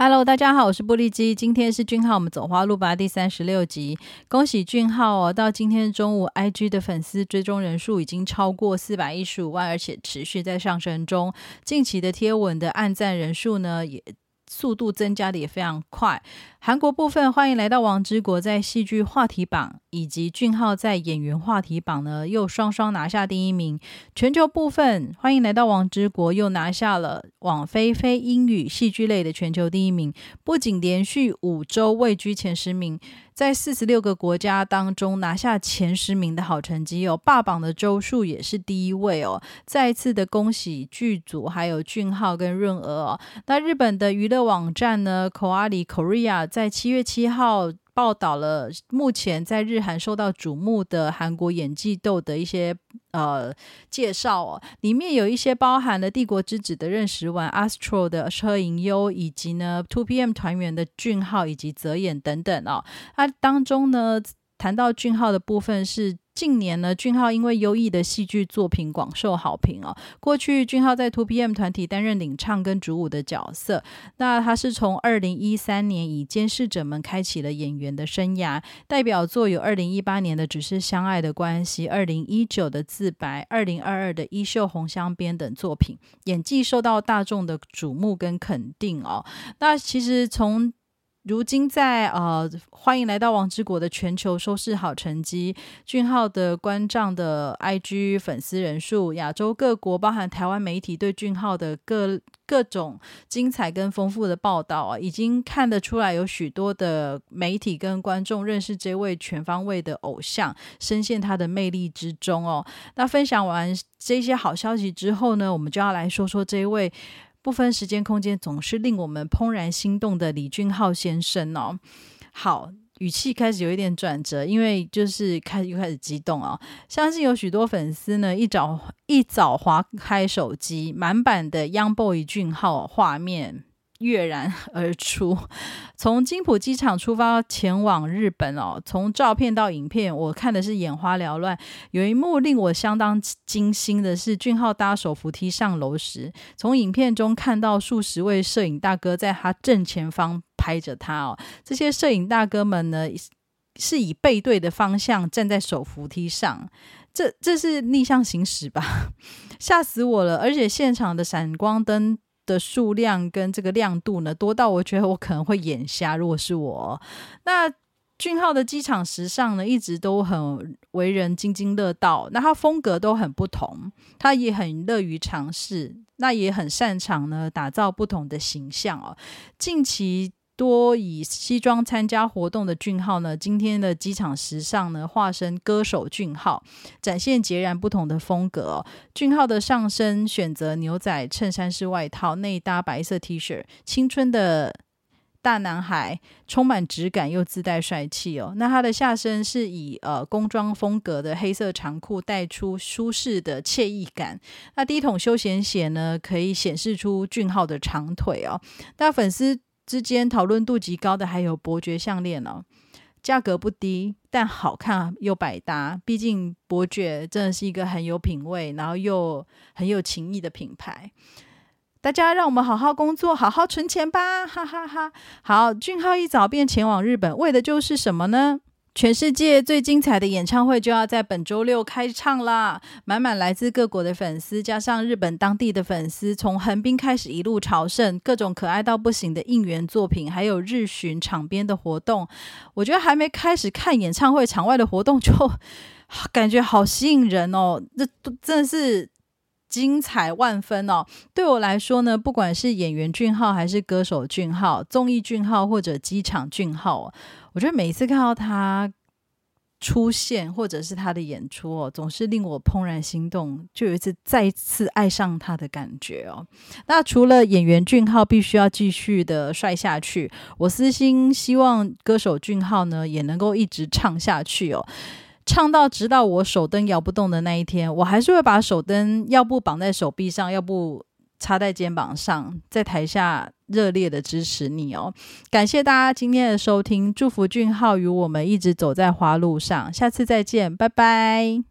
Hello， 大家好，我是玻璃鸡，今天是俊浩，我们走花路吧第36集。恭喜俊浩哦，到今天中午 IG 的粉丝追踪人数已经超过415万，而且持续在上升中。近期的贴文的按赞人数呢，也速度增加的也非常快。韩国部分，欢迎来到王之国在戏剧话题榜以及俊浩在演员话题榜呢又双双拿下第一名。全球部分，欢迎来到王之国又拿下了网飞非英语戏剧类的全球第一名，不仅连续5周位居前10名，在46个国家当中拿下前10名的好成绩哦，霸榜的周数也是第一位哦。再一次的恭喜剧组还有俊浩跟润娥哦。那日本的娱乐网站呢 Koali Korea 在7月7号报道了目前在日韩受到瞩目的韩国演技斗的一些介绍哦，里面有一些包含了帝国之子的任时完、 Astro 的车银优，以及呢 2PM 团员的俊浩以及泽演等等哦。那当中呢谈到俊浩的部分是近年呢，俊浩因为优异的戏剧作品广受好评哦。过去俊浩在 2PM 团体担任领唱跟主舞的角色，那他是从2013年以监视者们开启了演员的生涯，代表作有2018年的只是相爱的关系、2019的自白、2022的衣袖红镶边等作品，演技受到大众的瞩目跟肯定哦。那其实从如今在欢迎来到王之国的全球收视好成绩，俊浩的观众的 IG 粉丝人数，亚洲各国包含台湾媒体对俊浩的各种精彩跟丰富的报道啊，已经看得出来有许多的媒体跟观众认识这位全方位的偶像，深陷他的魅力之中哦。那分享完这些好消息之后呢，我们就要来说说这位不分时间空间总是令我们怦然心动的李俊浩先生哦。好，语气开始有一点转折，因为就是又开始激动哦。相信有许多粉丝呢一早滑开手机，满版的 YoungBoy 俊浩画面跃然而出。从金浦机场出发前往日本哦，从照片到影片，我看的是眼花缭乱。有一幕令我相当惊心的是，俊浩搭手扶梯上楼时，从影片中看到数十位摄影大哥在他正前方拍着他哦。这些摄影大哥们呢，是以背对的方向站在手扶梯上，这是逆向行驶吧？吓死我了！而且现场的闪光灯的数量跟这个亮度呢，多到我觉得我可能会眼瞎，如果是我。那俊浩的机场时尚呢，一直都很为人津津乐道，那他风格都很不同，他也很乐于尝试，那也很擅长呢打造不同的形象哦。近期多以西装参加活动的俊浩呢，今天的机场时尚呢化身歌手俊浩，展现截然不同的风格哦。俊浩的上身选择牛仔衬衫式外套，内搭白色 T 恤，青春的大男孩，充满质感又自带帅气哦。那他的下身是以工装风格的黑色长裤，带出舒适的惬意感。那低筒休闲鞋呢，可以显示出俊浩的长腿哦。那粉丝之间讨论度极高的还有伯爵项链哦，价格不低，但好看又百搭，毕竟伯爵真的是一个很有品味，然后又很有情意的品牌。大家让我们好好工作，好好存钱吧，哈哈哈。好，俊浩一早便前往日本，为的就是什么呢？全世界最精彩的演唱会就要在本周6开唱啦！满满来自各国的粉丝，加上日本当地的粉丝，从横滨开始一路朝圣，各种可爱到不行的应援作品，还有日巡场边的活动。我觉得还没开始看演唱会，场外的活动就感觉好吸引人哦，这真的是精彩万分哦。对我来说呢，不管是演员俊浩还是歌手俊浩、综艺俊浩或者机场俊浩，我觉得每一次看到他出现或者是他的演出哦，总是令我怦然心动，就有一次再次爱上他的感觉哦。那除了演员俊浩必须要继续的帅下去，我私心希望歌手俊浩呢也能够一直唱下去哦，唱到直到我手灯摇不动的那一天，我还是会把手灯要不绑在手臂上，要不插在肩膀上，在台下热烈的支持你哦。感谢大家今天的收听，祝福俊浩与我们一直走在花路上，下次再见，拜拜。